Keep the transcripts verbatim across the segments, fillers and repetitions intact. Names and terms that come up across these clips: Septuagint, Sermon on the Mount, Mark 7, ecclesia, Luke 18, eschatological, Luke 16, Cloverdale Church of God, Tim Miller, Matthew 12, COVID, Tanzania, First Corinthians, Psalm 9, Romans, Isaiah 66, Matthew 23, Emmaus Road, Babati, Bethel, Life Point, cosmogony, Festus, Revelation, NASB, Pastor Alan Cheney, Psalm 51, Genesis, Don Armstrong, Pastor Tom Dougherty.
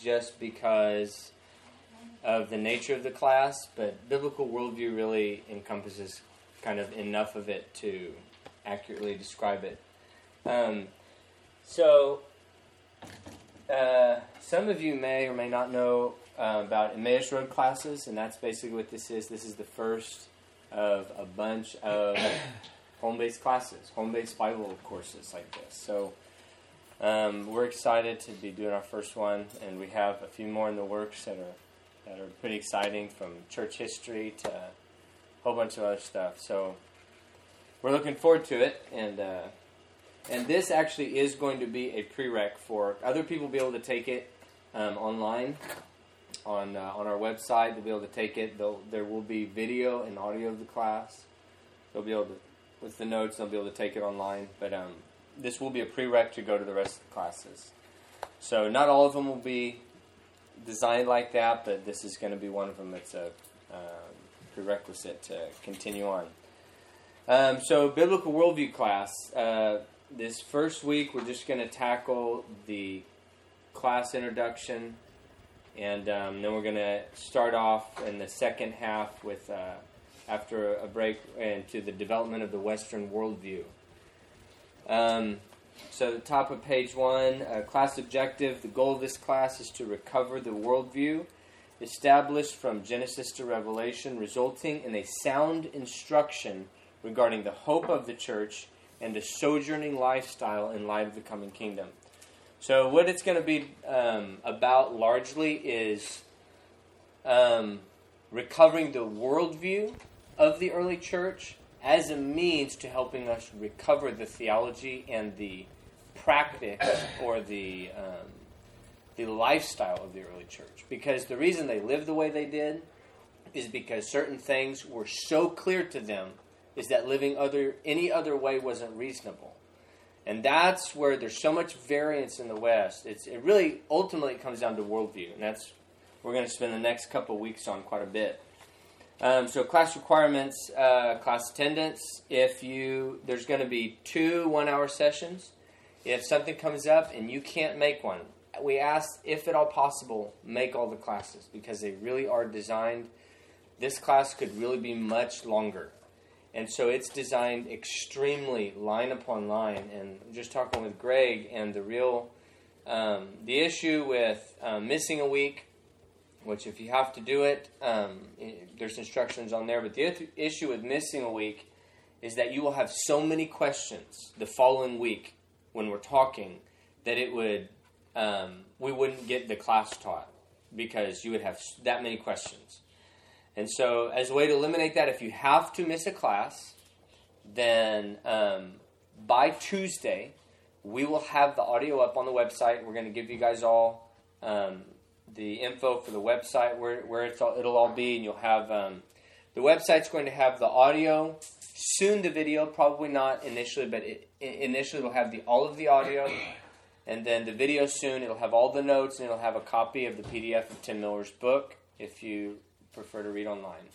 just because of the nature of the class, but biblical worldview really encompasses kind of enough of it to accurately describe it. Um, so, uh, some of you may or may not know uh, about Emmaus Road classes, and that's basically what this is. This is the first of a bunch of home-based classes, home-based Bible courses like this. So, um, we're excited to be doing our first one, and we have a few more in the works that are that are pretty exciting, from church history to a whole bunch of other stuff. So we're looking forward to it, and uh, and this actually is going to be a prereq for other people to be able to take it um, online on uh, on our website. They'll be able to take it. They'll, there will be video and audio of the class. They'll be able to, with the notes, they'll be able to take it online. But um, this will be a prereq to go to the rest of the classes. So not all of them will be designed like that, but this is going to be one of them that's a um, prerequisite to continue on. Um, so, biblical worldview class. Uh, this first week, we're just going to tackle the class introduction, and um, then we're going to start off in the second half with, uh, after a break, into the development of the Western worldview. Um, So the top of page one, uh, class objective. The goal of this class is to recover the worldview established from Genesis to Revelation, resulting in a sound instruction regarding the hope of the church and a sojourning lifestyle in light of the coming kingdom. So what it's going to be um, about largely is um, recovering the worldview of the early church as a means to helping us recover the theology and the practice or the um, the lifestyle of the early church. Because the reason they lived the way they did is because certain things were so clear to them is that living other any other way wasn't reasonable. And that's where there's so much variance in the West. It's, it really ultimately comes down to worldview, and that's we're going to spend the next couple weeks on quite a bit. Um, so class requirements, uh, class attendance. If you, there's going to be two one-hour sessions. If something comes up and you can't make one, we ask, if at all possible, make all the classes, because they really are designed. This class could really be much longer, and so it's designed extremely line upon line. And I'm just talking with Greg, and the real, um, the issue with uh, missing a week, which if you have to do it, um, there's instructions on there. But the th- issue with missing a week is that you will have so many questions the following week when we're talking that it would um, we wouldn't get the class taught because you would have that many questions. And so as a way to eliminate that, if you have to miss a class, then um, by Tuesday, we will have the audio up on the website. We're going to give you guys all Um, the info for the website, where where it's all, it'll all be, and you'll have, um, the website's going to have the audio, soon the video, probably not initially, but it, initially it'll have the all of the audio, and then the video soon, it'll have all the notes, and it'll have a copy of the P D F of Tim Miller's book, if you prefer to read online.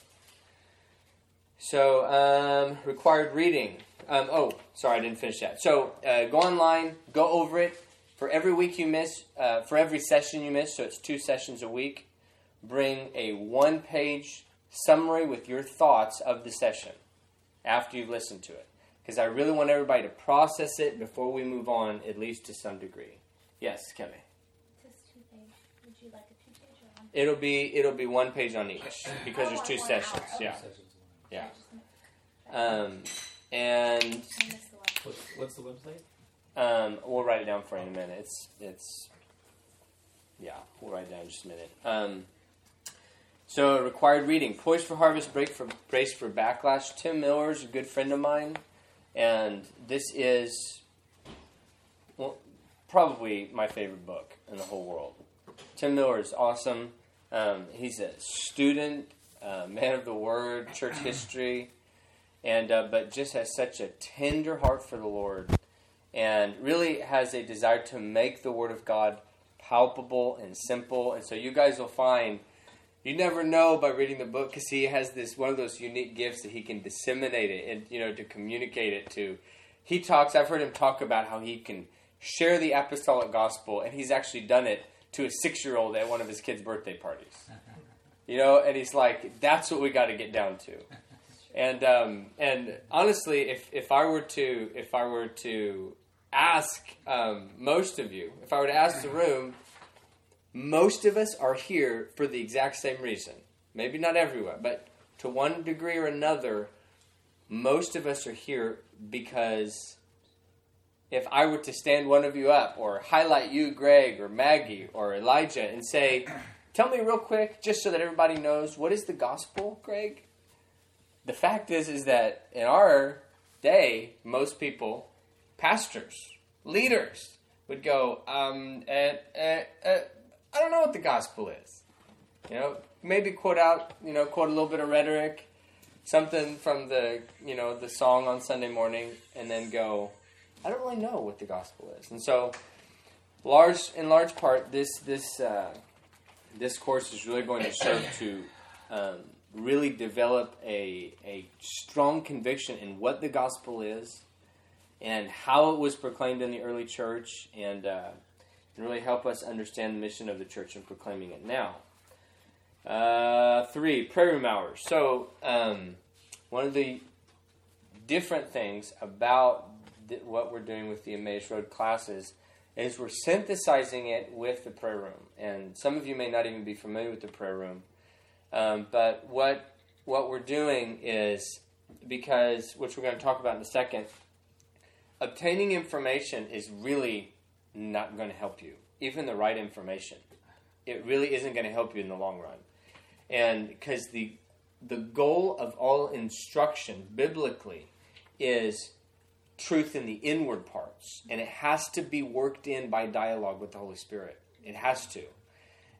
So, um, required reading. Um, oh, sorry, I didn't finish that. So, uh, go online, go over it. For every week you miss, uh, for every session you miss, so it's two sessions a week, bring a one-page summary with your thoughts of the session after you've listened to it. Because I really want everybody to process it before we move on, at least to some degree. Yes, Kelly? Just two pages. Would you like a two-page or one? It'll be, it'll be one page on each, because there's two sessions. Yeah. Yeah. Um, and what's the website? Um, we'll write it down for you in a minute. It's, it's, yeah, we'll write it down in just a minute. Um, so, required reading. Poised for Harvest, break for, Brace for Backlash. Tim Miller's a good friend of mine, and this is, well, probably my favorite book in the whole world. Tim Miller is awesome. Um, he's a student, uh, man of the word, church history, and uh, but just has such a tender heart for the Lord, and really has a desire to make the Word of God palpable and simple. And so you guys will find, you never know by reading the book, because he has this, one of those unique gifts that he can disseminate it and, you know, to communicate it to. He talks, I've heard him talk about how he can share the apostolic gospel, and he's actually done it to a six-year-old at one of his kids' birthday parties. You know, and he's like, that's what we got to get down to. And um, and honestly, if, if I were to if I were to ask um, most of you, if I were to ask the room, most of us are here for the exact same reason. Maybe not everyone, but to one degree or another, most of us are here because if I were to stand one of you up or highlight you, Greg or Maggie or Elijah, and say, tell me real quick, just so that everybody knows, what is the gospel, Greg? The fact is, is that in our day, most people, pastors, leaders, would go, um, eh, eh, eh, I don't know what the gospel is. You know, maybe quote out, you know, quote a little bit of rhetoric, something from the, you know, the song on Sunday morning, and then go, I don't really know what the gospel is. And so, large in large part, this this uh, this course is really going to serve to um, really develop a a strong conviction in what the gospel is and how it was proclaimed in the early church, and uh, and really help us understand the mission of the church in proclaiming it now. Uh, three, prayer room hours. So, um, one of the different things about what we're doing with the Emmaus Road classes is we're synthesizing it with the prayer room. And some of you may not even be familiar with the prayer room. Um, but what what we're doing is, because, which we're going to talk about in a second, obtaining information is really not going to help you. Even the right information. It really isn't going to help you in the long run. And because the the goal of all instruction biblically is truth in the inward parts, and it has to be worked in by dialogue with the Holy Spirit. It has to.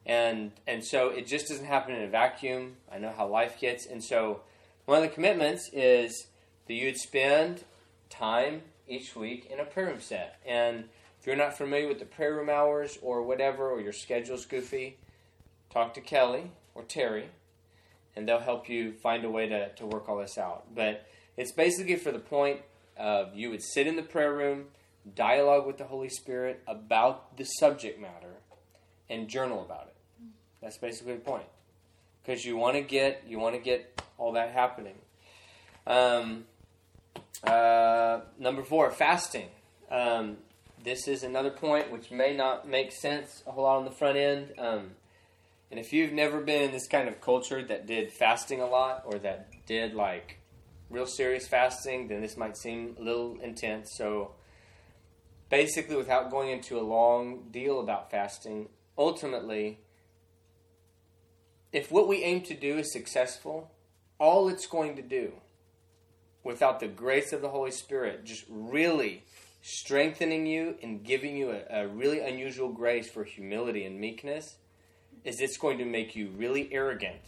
And and so it just doesn't happen in a vacuum. I know how life gets. And so one of the commitments is that you'd spend time each week in a prayer room set. And if you're not familiar with the prayer room hours or whatever, or your schedule's goofy, talk to Kelly or Terry, and they'll help you find a way to, to work all this out. But it's basically for the point of you would sit in the prayer room, dialogue with the Holy Spirit about the subject matter, and journal about it. That's basically the point, because you want to get you want to get all that happening. Um, uh, number four, fasting. Um, this is another point which may not make sense a whole lot on the front end. Um, and if you've never been in this kind of culture that did fasting a lot, or that did like real serious fasting, then this might seem a little intense. So basically, without going into a long deal about fasting, ultimately, if what we aim to do is successful, all it's going to do, without the grace of the Holy Spirit just really strengthening you and giving you a, a really unusual grace for humility and meekness, is it's going to make you really arrogant.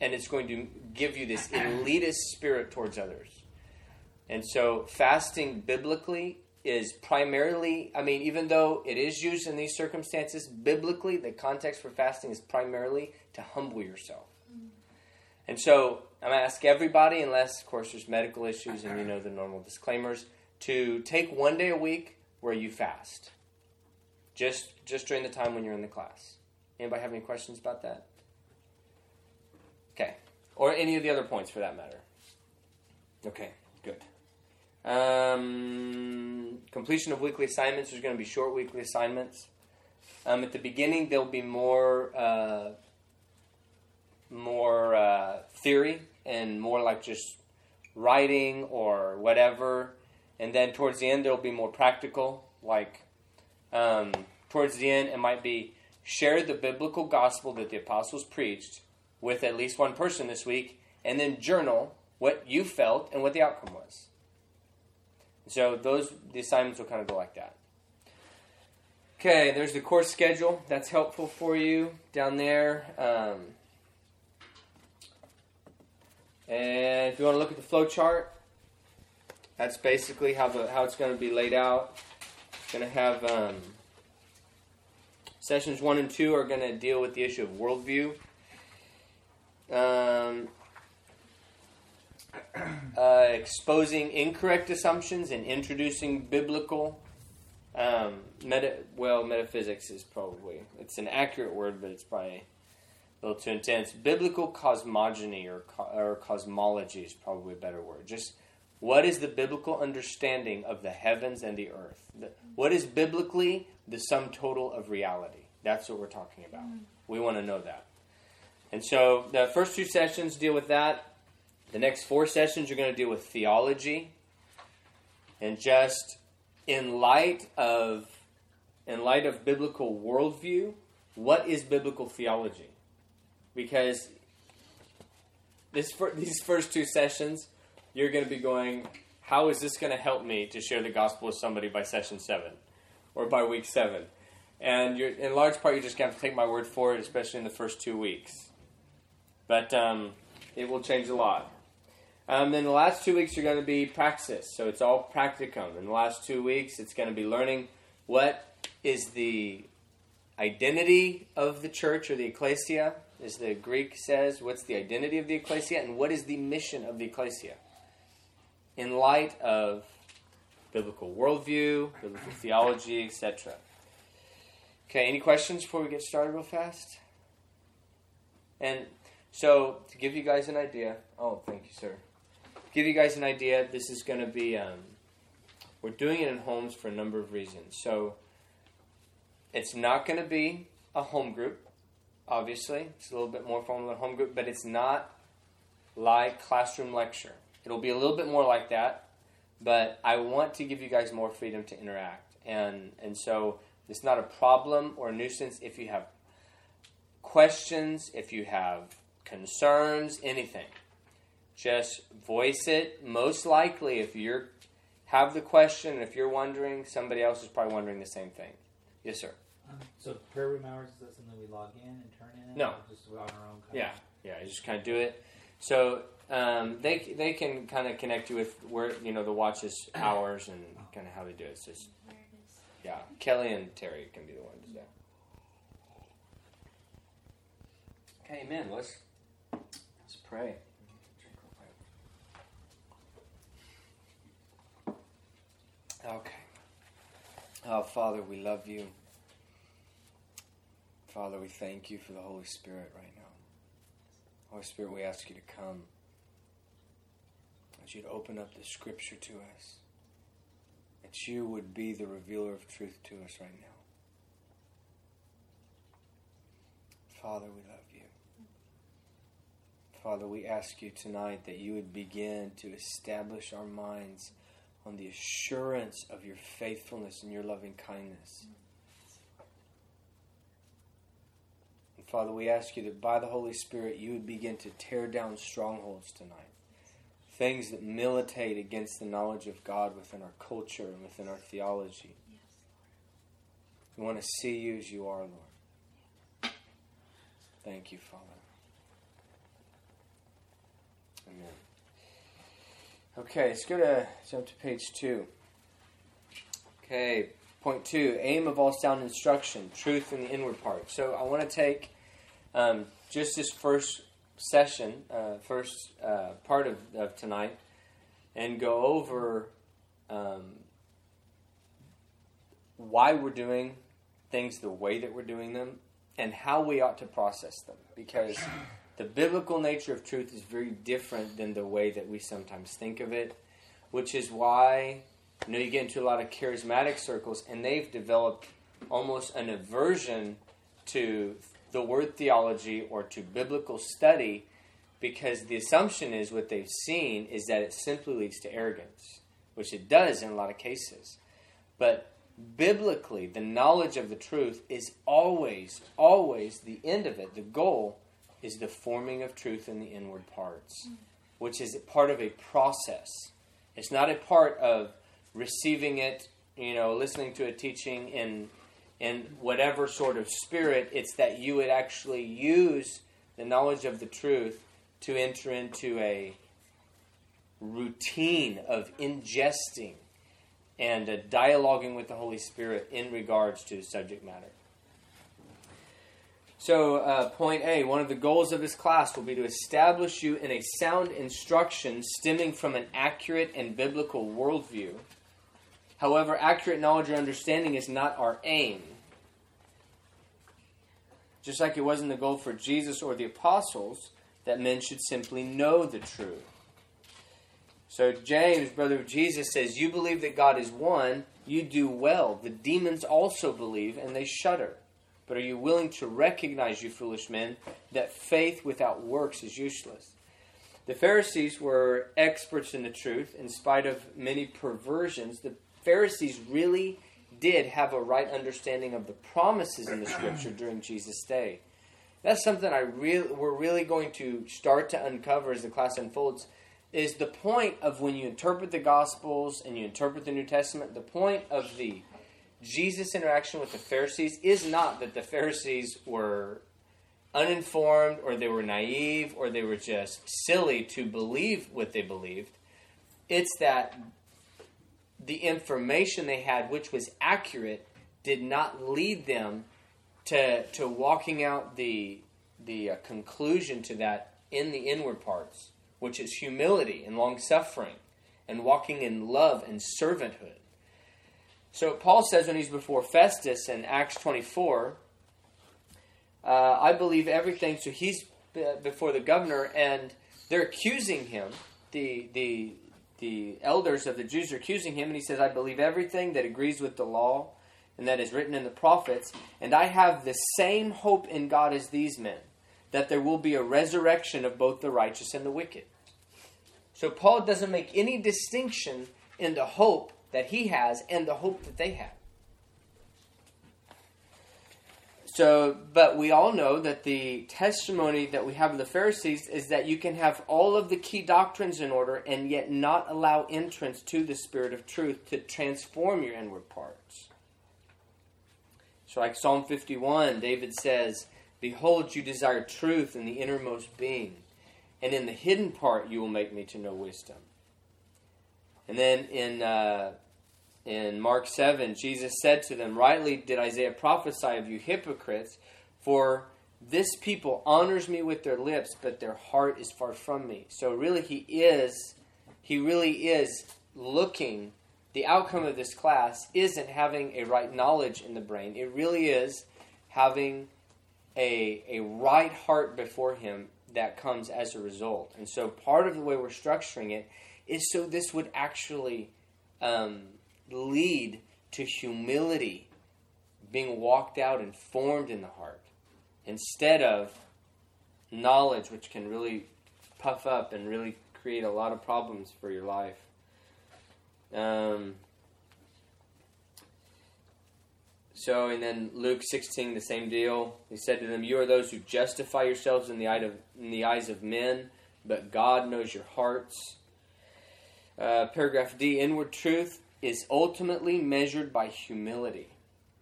And it's going to give you this elitist spirit towards others. And so fasting biblically is primarily, I mean, even though it is used in these circumstances, biblically the context for fasting is primarily to humble yourself. And so I'm going to ask everybody, unless, of course, there's medical issues and you know the normal disclaimers, to take one day a week where you fast. Just, just during the time when you're in the class. Anybody have any questions about that? Okay, or any of the other points for that matter. Okay, good. Um, completion of weekly assignments. There's going to be short weekly assignments. Um, at the beginning, there'll be more, uh, more uh, theory and more like just writing or whatever. And then towards the end, there'll be more practical. Like um, towards the end, it might be share the biblical gospel that the apostles preached with at least one person this week, and then journal what you felt and what the outcome was. So those the assignments will kind of go like that. Okay, there's the course schedule. That's helpful for you down there. Um, and if you want to look at the flow chart, that's basically how the how it's going to be laid out. It's going to have um, sessions one and two are going to deal with the issue of worldview. Um, uh, exposing incorrect assumptions and introducing biblical Um, meta, well, metaphysics is probably, it's an accurate word, but it's probably a little too intense. Biblical cosmogony or, co- or cosmology is probably a better word. Just what is the biblical understanding of the heavens and the earth? The, what is biblically the sum total of reality? That's what we're talking about. We want to know that. And so the first two sessions deal with that. The next four sessions you're going to deal with theology and just... In light of in light of biblical worldview, what is biblical theology? Because this for, these first two sessions, you're going to be going, how is this going to help me to share the gospel with somebody by session seven or by week seven? And you're, in large part, you're just going to have to take my word for it, especially in the first two weeks. But um, it will change a lot. Um, then the last two weeks are going to be praxis, so it's all practicum. In the last two weeks, it's going to be learning what is the identity of the church or the ecclesia, as the Greek says. What's the identity of the ecclesia, and what is the mission of the ecclesia? In light of biblical worldview, biblical theology, et cetera. Okay, any questions before we get started real fast? And so, to give you guys an idea, oh, thank you, sir. Give you guys an idea, this is going to be, um, we're doing it in homes for a number of reasons. So, it's not going to be a home group, obviously. It's a little bit more formal than a home group, but it's not like classroom lecture. It'll be a little bit more like that, but I want to give you guys more freedom to interact. And, and so, it's not a problem or a nuisance if you have questions, if you have concerns, anything. Just voice it. Most likely, if you have the question, if you're wondering, somebody else is probably wondering the same thing. Yes, sir? Um, so prayer room hours, is that something we log in and turn in? No. Just on our own? Yeah, yeah, you just kind of do it. So um, they they can kind of connect you with where, you know, the watches hours and kind of how they do it. It's just, yeah, Kelly and Terry can be the ones that. Okay, amen. Let's, let's pray. Okay. Oh, Father, we love you. Father, we thank you for the Holy Spirit right now. Holy Spirit, we ask you to come. I want you to open up the Scripture to us. That you would be the revealer of truth to us right now. Father, we love you. Father, we ask you tonight that you would begin to establish our minds on the assurance of your faithfulness and your loving kindness. And Father, we ask you that by the Holy Spirit you would begin to tear down strongholds tonight. Things that militate against the knowledge of God within our culture and within our theology. We want to see you as you are, Lord. Thank you, Father. Amen. Okay, let's go to jump to page two. Okay, point two, aim of all sound instruction, truth in the inward part. So I want to take um, just this first session, uh, first uh, part of, of tonight, and go over um, why we're doing things the way that we're doing them, and how we ought to process them. Because the biblical nature of truth is very different than the way that we sometimes think of it. Which is why, you know, you get into a lot of charismatic circles, and they've developed almost an aversion to the word theology or to biblical study. Because the assumption is what they've seen is that it simply leads to arrogance. Which it does in a lot of cases. But biblically, the knowledge of the truth is always, always the end of it. The goal is the forming of truth in the inward parts, which is part of a process. It's not a part of receiving it, you know, listening to a teaching in, in whatever sort of spirit. It's that you would actually use the knowledge of the truth to enter into a routine of ingesting and uh, dialoguing with the Holy Spirit in regards to subject matter. So, uh, point A, one of the goals of this class will be to establish you in a sound instruction stemming from an accurate and biblical worldview However, accurate knowledge or understanding is not our aim. Just like it wasn't the goal for Jesus or the apostles that men should simply know the truth. So James, brother of Jesus, says, you believe that God is one, you do well. The demons also believe, and they shudder. But are you willing to recognize, you foolish men, that faith without works is useless? The Pharisees were experts in the truth. In spite of many perversions, the Pharisees really did have a right understanding of the promises in the Scripture during Jesus' day. That's something I really we're really going to start to uncover as the class unfolds, is the point of when you interpret the Gospels and you interpret the New Testament, the point of the Jesus' interaction with the Pharisees is not that the Pharisees were uninformed or they were naive or they were just silly to believe what they believed. It's that the information they had, which was accurate, did not lead them to to walking out the the uh, conclusion to that in the inward parts, which is humility and long-suffering and walking in love and servanthood. So Paul says when he's before Festus in Acts twenty-four, uh, I believe everything. So he's before the governor, and they're accusing him, the the... The elders of the Jews are accusing him, and he says, I believe everything that agrees with the law and that is written in the prophets, and I have the same hope in God as these men, that there will be a resurrection of both the righteous and the wicked. So Paul doesn't make any distinction in the hope that he has and the hope that they have. So, but we all know that the testimony that we have of the Pharisees is that you can have all of the key doctrines in order and yet not allow entrance to the Spirit of truth to transform your inward parts. So like Psalm fifty-one, David says, behold, you desire truth in the innermost being, and in the hidden part you will make me to know wisdom. And then in... Uh, In Mark seven, Jesus said to them, rightly did Isaiah prophesy of you hypocrites, for this people honors me with their lips, but their heart is far from me. So really he is, he really is looking, the outcome of this class isn't having a right knowledge in the brain. It really is having a, a right heart before him that comes as a result. And so part of the way we're structuring it is so this would actually... Um, lead to humility being walked out and formed in the heart, instead of knowledge, which can really puff up and really create a lot of problems for your life. Um, so, and then Luke sixteen, the same deal. He said to them, you are those who justify yourselves in the eye of, in the eyes of men, but God knows your hearts. Uh, paragraph D, inward truth is ultimately measured by humility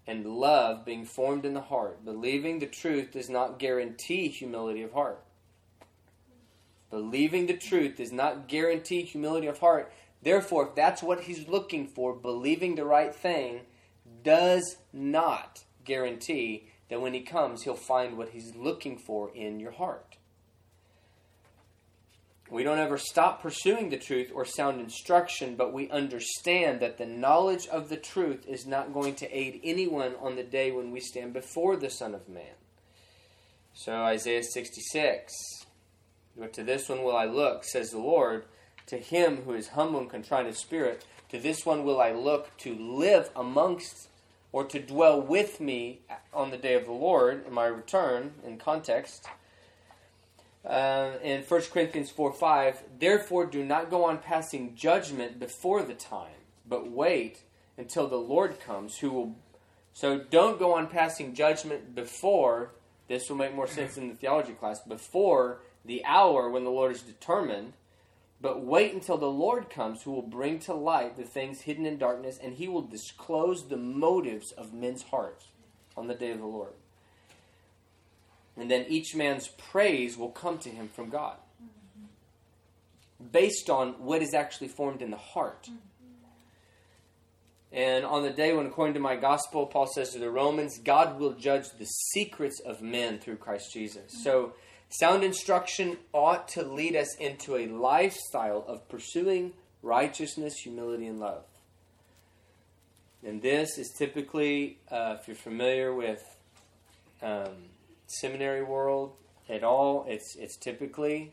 and love being formed in the heart. Believing the truth does not guarantee humility of heart. Believing the truth does not guarantee humility of heart. Therefore, if that's what he's looking for, believing the right thing does not guarantee that when he comes, he'll find what he's looking for in your heart. We don't ever stop pursuing the truth or sound instruction, but we understand that the knowledge of the truth is not going to aid anyone on the day when we stand before the Son of Man. So Isaiah sixty-six, but to this one will I look, says the Lord, to him who is humble and contrite of spirit, to this one will I look to live amongst or to dwell with me on the day of the Lord in my return, in context. Uh, in First Corinthians four five, therefore do not go on passing judgment before the time, but wait until the Lord comes, who will... So don't go on passing judgment before, this will make more sense in the theology class, before the hour when the Lord is determined, but wait until the Lord comes, who will bring to light the things hidden in darkness, and he will disclose the motives of men's hearts on the day of the Lord. And then each man's praise will come to him from God, based on what is actually formed in the heart. And on the day when, according to my gospel, Paul says to the Romans, God will judge the secrets of men through Christ Jesus. So sound instruction ought to lead us into a lifestyle of pursuing righteousness, humility, and love. And this is typically, uh, if you're familiar with um, seminary world at all, it's it's typically,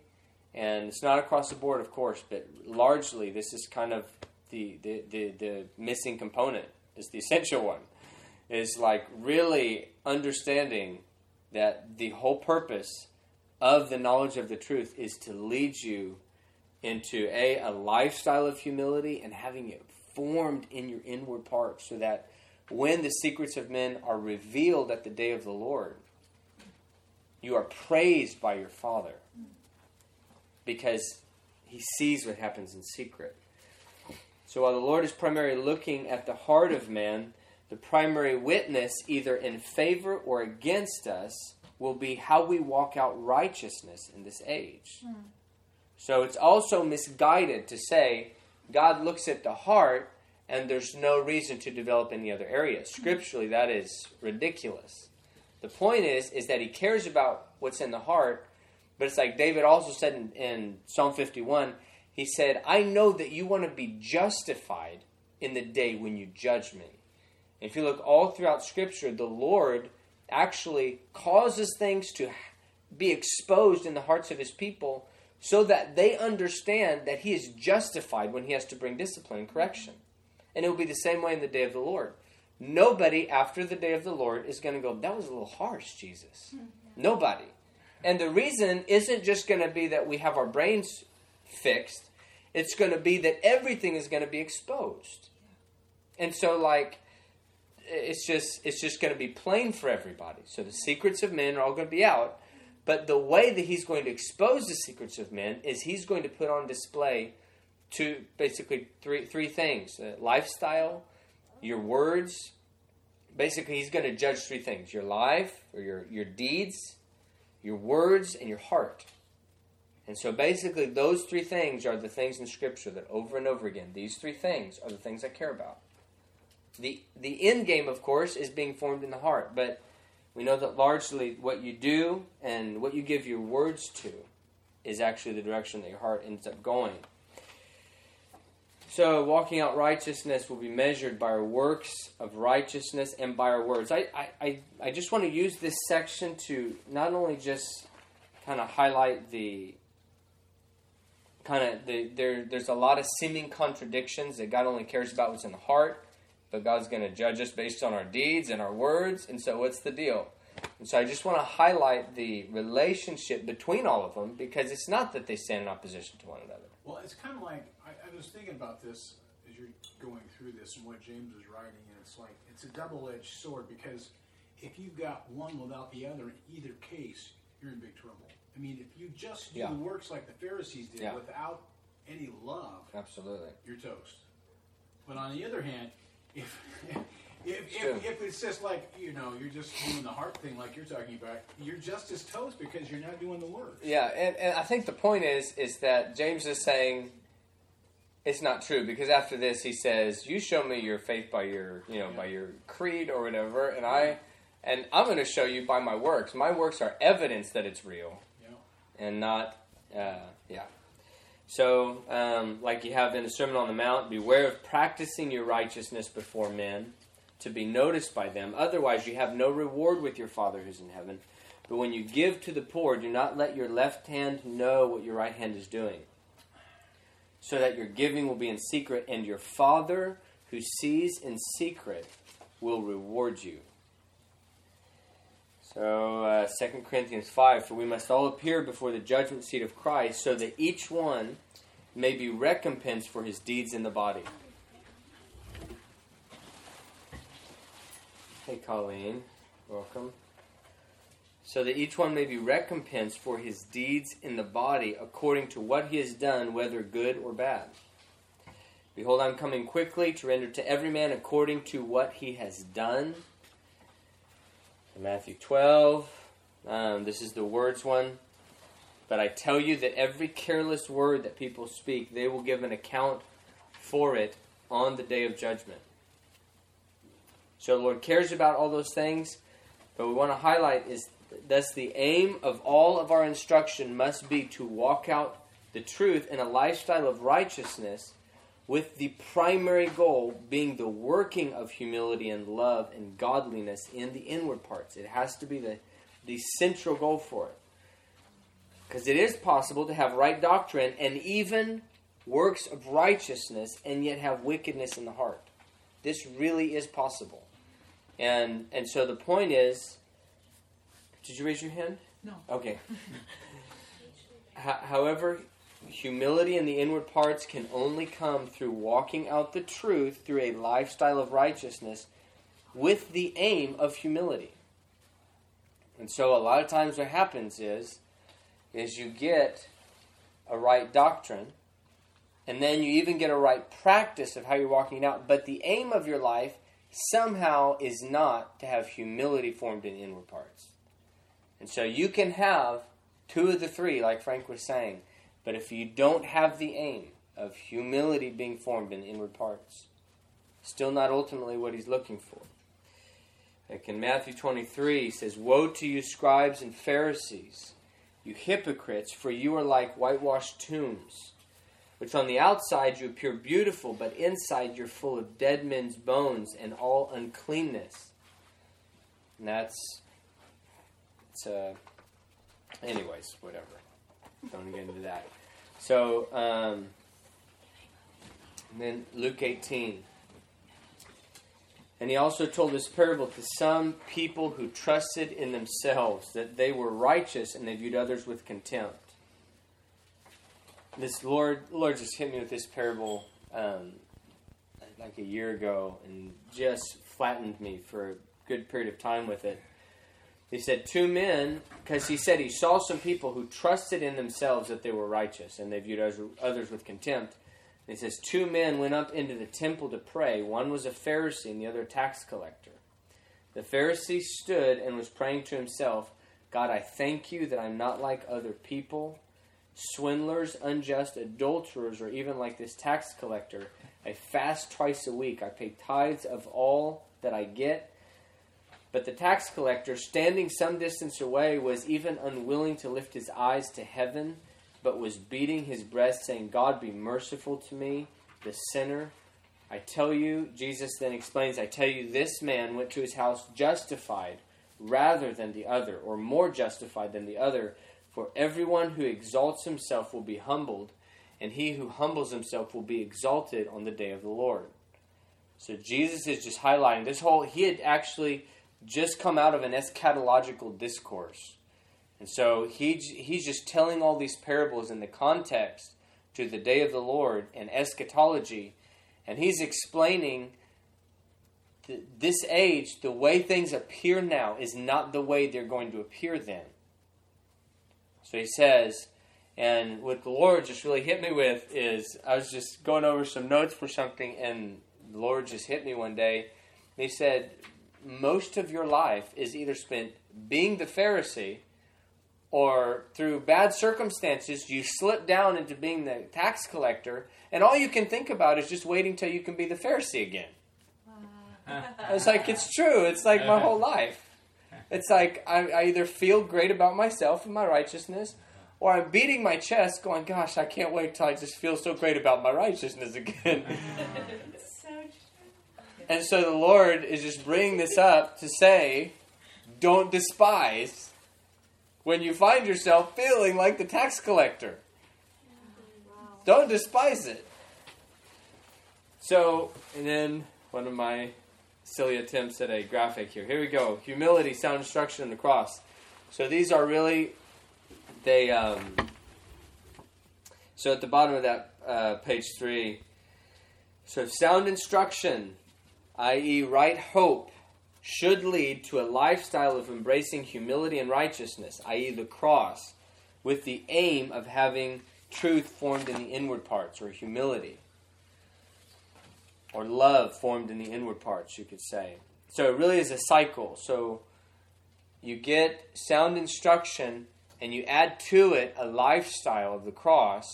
and it's not across the board, of course, but largely this is kind of the the, the, the missing component. It's the essential one. It's like really understanding that the whole purpose of the knowledge of the truth is to lead you into a a lifestyle of humility and having it formed in your inward parts, so that when the secrets of men are revealed at the day of the Lord, you are praised by your Father, because He sees what happens in secret. So while the Lord is primarily looking at the heart of man, the primary witness, either in favor or against us, will be how we walk out righteousness in this age. Mm. So it's also misguided to say God looks at the heart and there's no reason to develop any other area. Scripturally, that is ridiculous. The point is, is that He cares about what's in the heart, but it's like David also said in, in Psalm fifty-one, he said, I know that you want to be justified in the day when you judge me. If you look all throughout Scripture, the Lord actually causes things to be exposed in the hearts of His people so that they understand that He is justified when He has to bring discipline and correction. And it will be the same way in the day of the Lord. Nobody after the day of the Lord is going to go, that was a little harsh, Jesus. Mm-hmm. Nobody. And the reason isn't just going to be that we have our brains fixed. It's going to be that everything is going to be exposed. And so like... It's just it's just going to be plain for everybody. So the secrets of men are all going to be out. But the way that He's going to expose the secrets of men is He's going to put on display two, basically three three things. Uh, lifestyle, your words. Basically, He's going to judge three things. Your life, or your, your deeds, your words, and your heart. And so basically, those three things are the things in Scripture that over and over again, these three things are the things I care about. The the end game, of course, is being formed in the heart. But we know that largely what you do and what you give your words to is actually the direction that your heart ends up going. So walking out righteousness will be measured by our works of righteousness and by our words. I, I, I, I just want to use this section to not only just kind of highlight the... kind of the there. There's a lot of seeming contradictions that God only cares about what's in the heart. But God's going to judge us based on our deeds and our words. And so what's the deal? And so I just want to highlight the relationship between all of them, because it's not that they stand in opposition to one another. Well, it's kind of like, I, I was thinking about this as you're going through this and what James was writing. And it's like, it's a double-edged sword, because if you've got one without the other, in either case, you're in big trouble. I mean, if you just do yeah. works like the Pharisees did yeah. without any love, absolutely, you're toast. But on the other hand... If if, if if it's just like, you know, you're just doing the heart thing like you're talking about, you're just as toast because you're not doing the work. Yeah, and, and I think the point is is that James is saying it's not true, because after this he says, you show me your faith by your, you know, yeah. by your creed or whatever, and yeah. I and I'm going to show you by my works. My works are evidence that it's real, yeah. and not uh, yeah. So, um, like you have in the Sermon on the Mount, beware of practicing your righteousness before men to be noticed by them. Otherwise, you have no reward with your Father who's in heaven. But when you give to the poor, do not let your left hand know what your right hand is doing, so that your giving will be in secret, and your Father who sees in secret will reward you. So, uh, Second Corinthians five, for we must all appear before the judgment seat of Christ, so that each one may be recompensed for his deeds in the body. Hey, Colleen. Welcome. So that each one may be recompensed for his deeds in the body, according to what he has done, whether good or bad. Behold, I'm coming quickly to render to every man according to what he has done. Matthew twelve, um, this is the words one. But I tell you that every careless word that people speak, they will give an account for it on the day of judgment. So the Lord cares about all those things, but we want to highlight is, thus the aim of all of our instruction must be to walk out the truth in a lifestyle of righteousness with the primary goal being the working of humility and love and godliness in the inward parts. It has to be the, the central goal for it. Because it is possible to have right doctrine and even works of righteousness and yet have wickedness in the heart. This really is possible. And and so the point is... Did you raise your hand? No. Okay. H- however... humility in the inward parts can only come through walking out the truth through a lifestyle of righteousness with the aim of humility. And so a lot of times what happens is, is you get a right doctrine, and then you even get a right practice of how you're walking it out, but the aim of your life somehow is not to have humility formed in the inward parts. And so you can have two of the three, like Frank was saying, but if you don't have the aim of humility being formed in the inward parts, still not ultimately what he's looking for. Like in Matthew twenty-three, he says, "Woe to you, scribes and Pharisees, you hypocrites, for you are like whitewashed tombs, which on the outside you appear beautiful, but inside you're full of dead men's bones and all uncleanness." And that's, it's, uh, anyways, whatever. Don't get into that. So, um, and then Luke eighteen. "And he also told this parable to some people who trusted in themselves that they were righteous and they viewed others with contempt." This Lord, Lord just hit me with this parable um, like a year ago and just flattened me for a good period of time with it. He said, two men, because he said he saw some people who trusted in themselves that they were righteous, and they viewed others with contempt. And he says, two men went up into the temple to pray. One was a Pharisee and the other a tax collector. The Pharisee stood and was praying to himself, "God, I thank you that I'm not like other people, swindlers, unjust, adulterers, or even like this tax collector. I fast twice a week. I pay tithes of all that I get." But the tax collector, standing some distance away, was even unwilling to lift his eyes to heaven, but was beating his breast, saying, "God, be merciful to me, the sinner. I tell you," Jesus then explains, "I tell you, this man went to his house justified rather than the other, or more justified than the other. For everyone who exalts himself will be humbled, and he who humbles himself will be exalted on the day of the Lord." So Jesus is just highlighting this whole, he had actually... just come out of an eschatological discourse. And so he he's just telling all these parables in the context to the day of the Lord and eschatology. And he's explaining th- this age, the way things appear now is not the way they're going to appear then. So he says, and what the Lord just really hit me with is, I was just going over some notes for something, and the Lord just hit me one day. And he said... most of your life is either spent being the Pharisee, or through bad circumstances, you slip down into being the tax collector, and all you can think about is just waiting till you can be the Pharisee again. Wow. It's like, it's true. It's like my whole life. It's like I, I either feel great about myself and my righteousness, or I'm beating my chest going, "Gosh, I can't wait till I just feel so great about my righteousness again." And so the Lord is just bringing this up to say, don't despise when you find yourself feeling like the tax collector. Wow. Don't despise it. So, and then one of my silly attempts at a graphic here. Here we go. Humility, sound instruction, and the cross. So these are really, they, um, so at the bottom of that uh, page three, so sound instruction, that is right hope, should lead to a lifestyle of embracing humility and righteousness, that is the cross, with the aim of having truth formed in the inward parts, or humility, or love formed in the inward parts, you could say. So it really is a cycle. So you get sound instruction, and you add to it a lifestyle of the cross,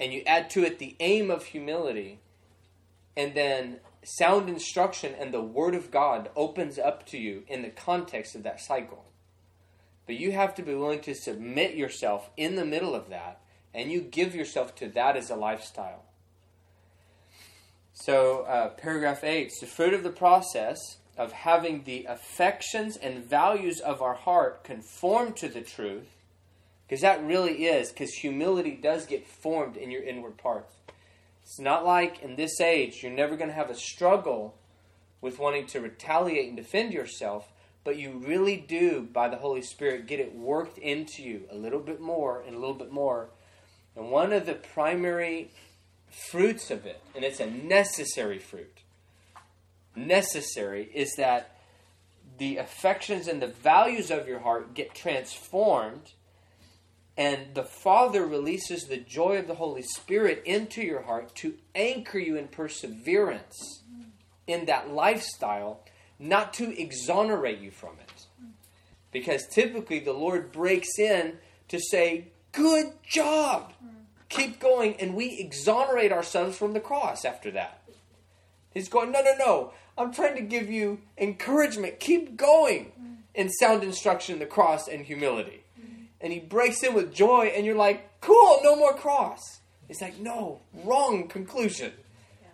and you add to it the aim of humility, and then... sound instruction and the Word of God opens up to you in the context of that cycle. But you have to be willing to submit yourself in the middle of that, and you give yourself to that as a lifestyle. So uh, paragraph eight, it's the fruit of the process of having the affections and values of our heart conformed to the truth, because that really is, because humility does get formed in your inward parts. It's not like in this age, you're never going to have a struggle with wanting to retaliate and defend yourself, but you really do, by the Holy Spirit, get it worked into you a little bit more and a little bit more. And one of the primary fruits of it, and it's a necessary fruit, necessary, is that the affections and the values of your heart get transformed, and the Father releases the joy of the Holy Spirit into your heart to anchor you in perseverance in that lifestyle, not to exonerate you from it. Because typically the Lord breaks in to say, good job, keep going, and we exonerate ourselves from the cross after that. He's going, no, no, no, I'm trying to give you encouragement, keep going, in sound instruction, the cross, and humility. And he breaks in with joy, and you're like, cool, no more cross. It's like, no, wrong conclusion. Yeah.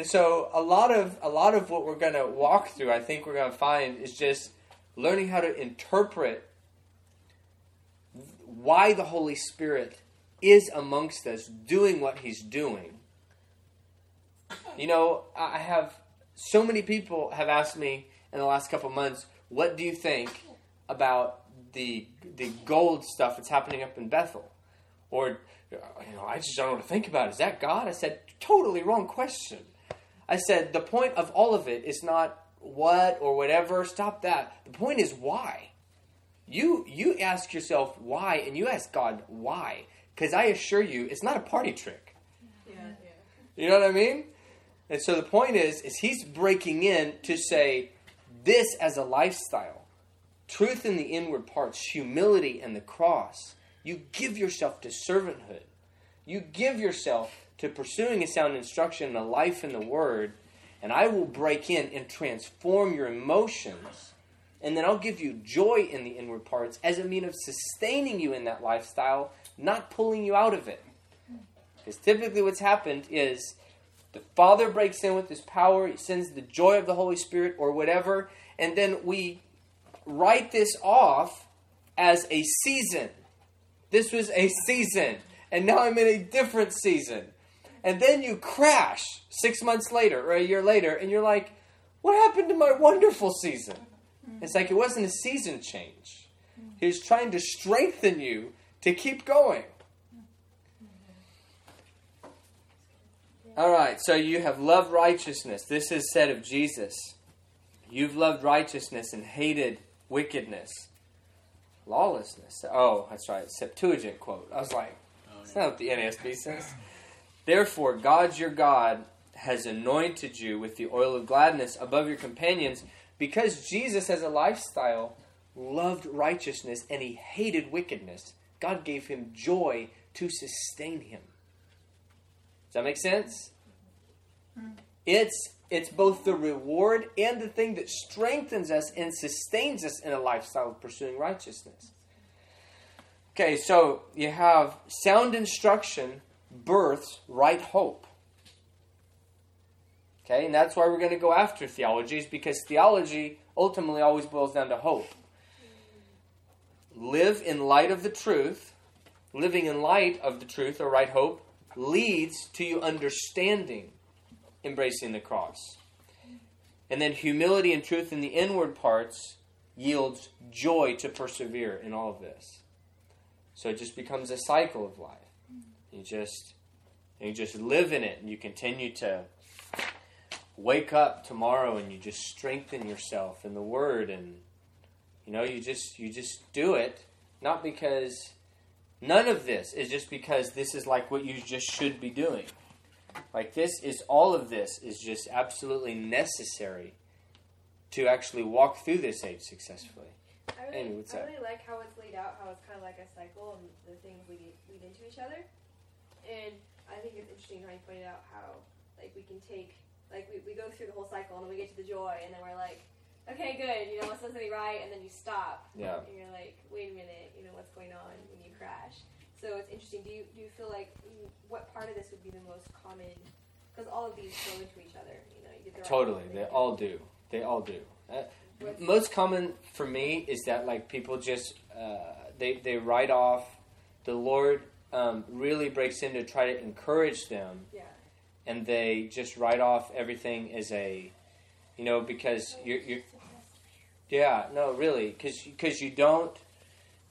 And so a lot of a lot of what we're going to walk through, I think we're going to find, is just learning how to interpret why the Holy Spirit is amongst us doing what he's doing. You know, I have, so many people have asked me in the last couple months, what do you think about the the gold stuff that's happening up in Bethel? Or, you know, I just don't know what to think about it. Is that God? I said, totally wrong question. I said, the point of all of it is not what or whatever. Stop that. The point is why. You, you ask yourself why, and you ask God why. Because I assure you, it's not a party trick. Yeah. Yeah. You know what I mean? And so the point is, is he's breaking in to say this as a lifestyle. Truth in the inward parts, humility and the cross. You give yourself to servanthood. You give yourself to pursuing a sound instruction and a life in the Word. And I will break in and transform your emotions. And then I'll give you joy in the inward parts as a means of sustaining you in that lifestyle, not pulling you out of it. Because typically what's happened is the Father breaks in with his power. He sends the joy of the Holy Spirit or whatever. And then we write this off as a season. This was a season, and now I'm in a different season. And then you crash six months later or a year later, and you're like, what happened to my wonderful season? It's like it wasn't a season change. He was trying to strengthen you to keep going. All right, so you have loved righteousness. This is said of Jesus. You've loved righteousness and hated wickedness. Lawlessness. Oh, that's right. Septuagint quote. I was like, that's not what the N A S B says. Therefore, God your God has anointed you with the oil of gladness above your companions, because Jesus as a lifestyle loved righteousness and he hated wickedness. God gave him joy to sustain him. Does that make sense? It's It's both the reward and the thing that strengthens us and sustains us in a lifestyle of pursuing righteousness. Okay, so you have sound instruction births right hope. Okay, and that's why we're going to go after theology, is because theology ultimately always boils down to hope. Live in light of the truth. Living in light of the truth or right hope leads to you understanding. Embracing the cross. And then humility and truth in the inward parts yields joy to persevere in all of this. So it just becomes a cycle of life. You just you just live in it, and you continue to wake up tomorrow and you just strengthen yourself in the Word, and you know, you just you just do it, not because none of this is just because this is like what you just should be doing. Like this is, all of this is just absolutely necessary to actually walk through this age successfully. I really, Amy, what's I really like how it's laid out, how it's kind of like a cycle and the things lead, lead into each other. And I think it's interesting how you pointed out how, like, we can take, like, we, we go through the whole cycle and then we get to the joy and then we're like, okay, good, you know, what's something right? And then you stop. Yeah. And you're like, wait a minute, you know, what's going on? And you crash. So it's interesting. Do you do you feel like what part of this would be the most common Because all of these go into each other. You know, totally. All they all do. They all do. Uh, most common for me is that like people just, uh, they, they write off. The Lord um, really breaks in to try to encourage them. Yeah. And they just write off everything as a, you know, because you're, you're yeah, no, really, because because you don't,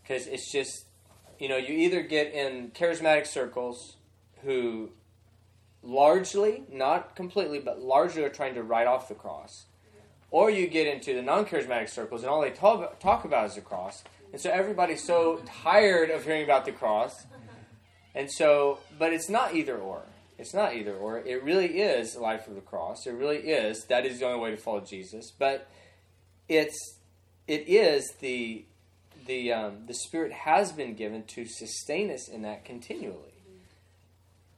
because it's just, you know, you either get in charismatic circles who largely, not completely, but largely are trying to write off the cross, or you get into the non-charismatic circles and all they talk, talk about is the cross, and so everybody's so tired of hearing about the cross, and so, but it's not either or. It's not either or. It really is a life of the cross. It really is. That is the only way to follow Jesus. But it's it is the the um, the Spirit has been given to sustain us in that continually.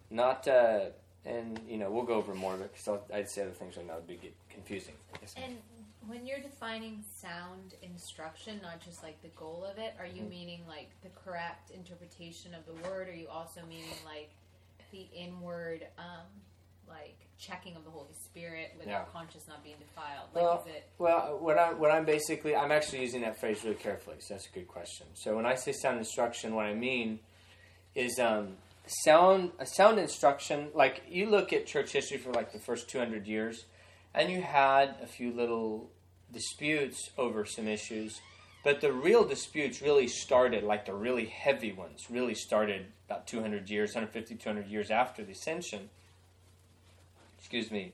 Not uh, and you know we'll go over more of it because I'd say other things right now would be get confusing. Yes. And when you're defining sound instruction, not just like the goal of it, are you mm-hmm. meaning like the correct interpretation of the word? Or are you also meaning like the inward, um, like checking of the Holy Spirit with yeah. our conscience not being defiled. Like, well, is it... well, what I'm, what I'm basically, I'm actually using that phrase really carefully. So that's a good question. So when I say sound instruction, what I mean is um, sound. A sound instruction, like you look at church history for like the first two hundred years, and you had a few little disputes over some issues, but the real disputes really started, like the really heavy ones, really started about two hundred years, one hundred fifty, two hundred years after the ascension. Excuse me.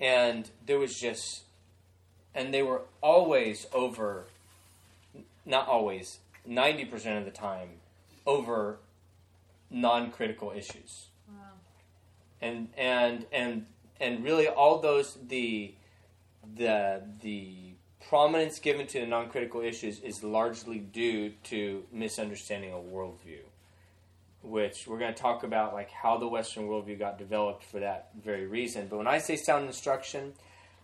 And there was just, and they were always over, not always, ninety percent of the time, over non-critical issues. Wow. And, and, and, and really all those, the, the, the, prominence given to the non-critical issues is largely due to misunderstanding of worldview, which we're going to talk about, like how the Western worldview got developed for that very reason. But when I say sound instruction,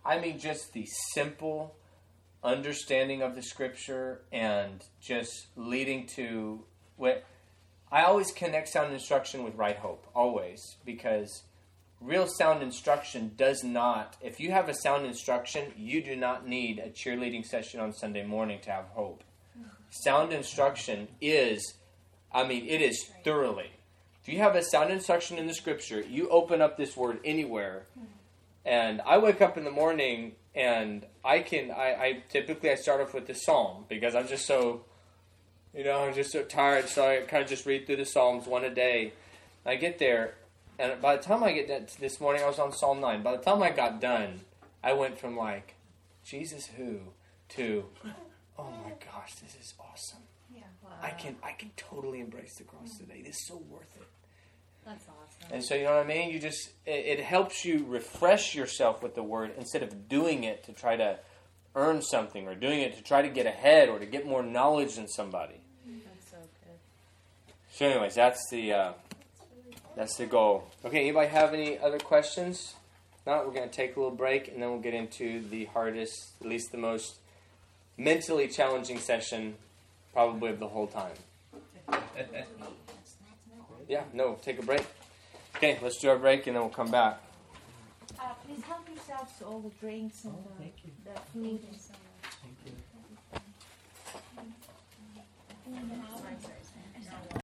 I mean just the simple understanding of the Scripture and just leading to what I always connect sound instruction with right hope, always, because real sound instruction does not, if you have a sound instruction, you do not need a cheerleading session on Sunday morning to have hope. Sound instruction is, I mean, it is thoroughly. If you have a sound instruction in the Scripture, you open up this word anywhere, and I wake up in the morning, and I can, I, I typically, I start off with the Psalm, because I'm just so, you know, I'm just so tired, so I kind of just read through the Psalms one a day. I get there. And by the time I get that this morning, I was on Psalm nine. By the time I got done, I went from like, Jesus who, to, oh my gosh, this is awesome. Yeah, wow. I can I can totally embrace the cross today. This is so worth it. That's awesome. And so, you know what I mean? You just, it, it helps you refresh yourself with the word instead of doing it to try to earn something or doing it to try to get ahead or to get more knowledge than somebody. That's so good. So anyways, that's the... Uh, That's the goal. Okay, anybody have any other questions? If not, we're going to take a little break, and then we'll get into the hardest, at least the most mentally challenging session probably of the whole time. Yeah, no, take a break. Okay, let's do our break, and then we'll come back. Uh, please help yourselves to all the drinks and oh, thank you. the food. Thank you. Thank you.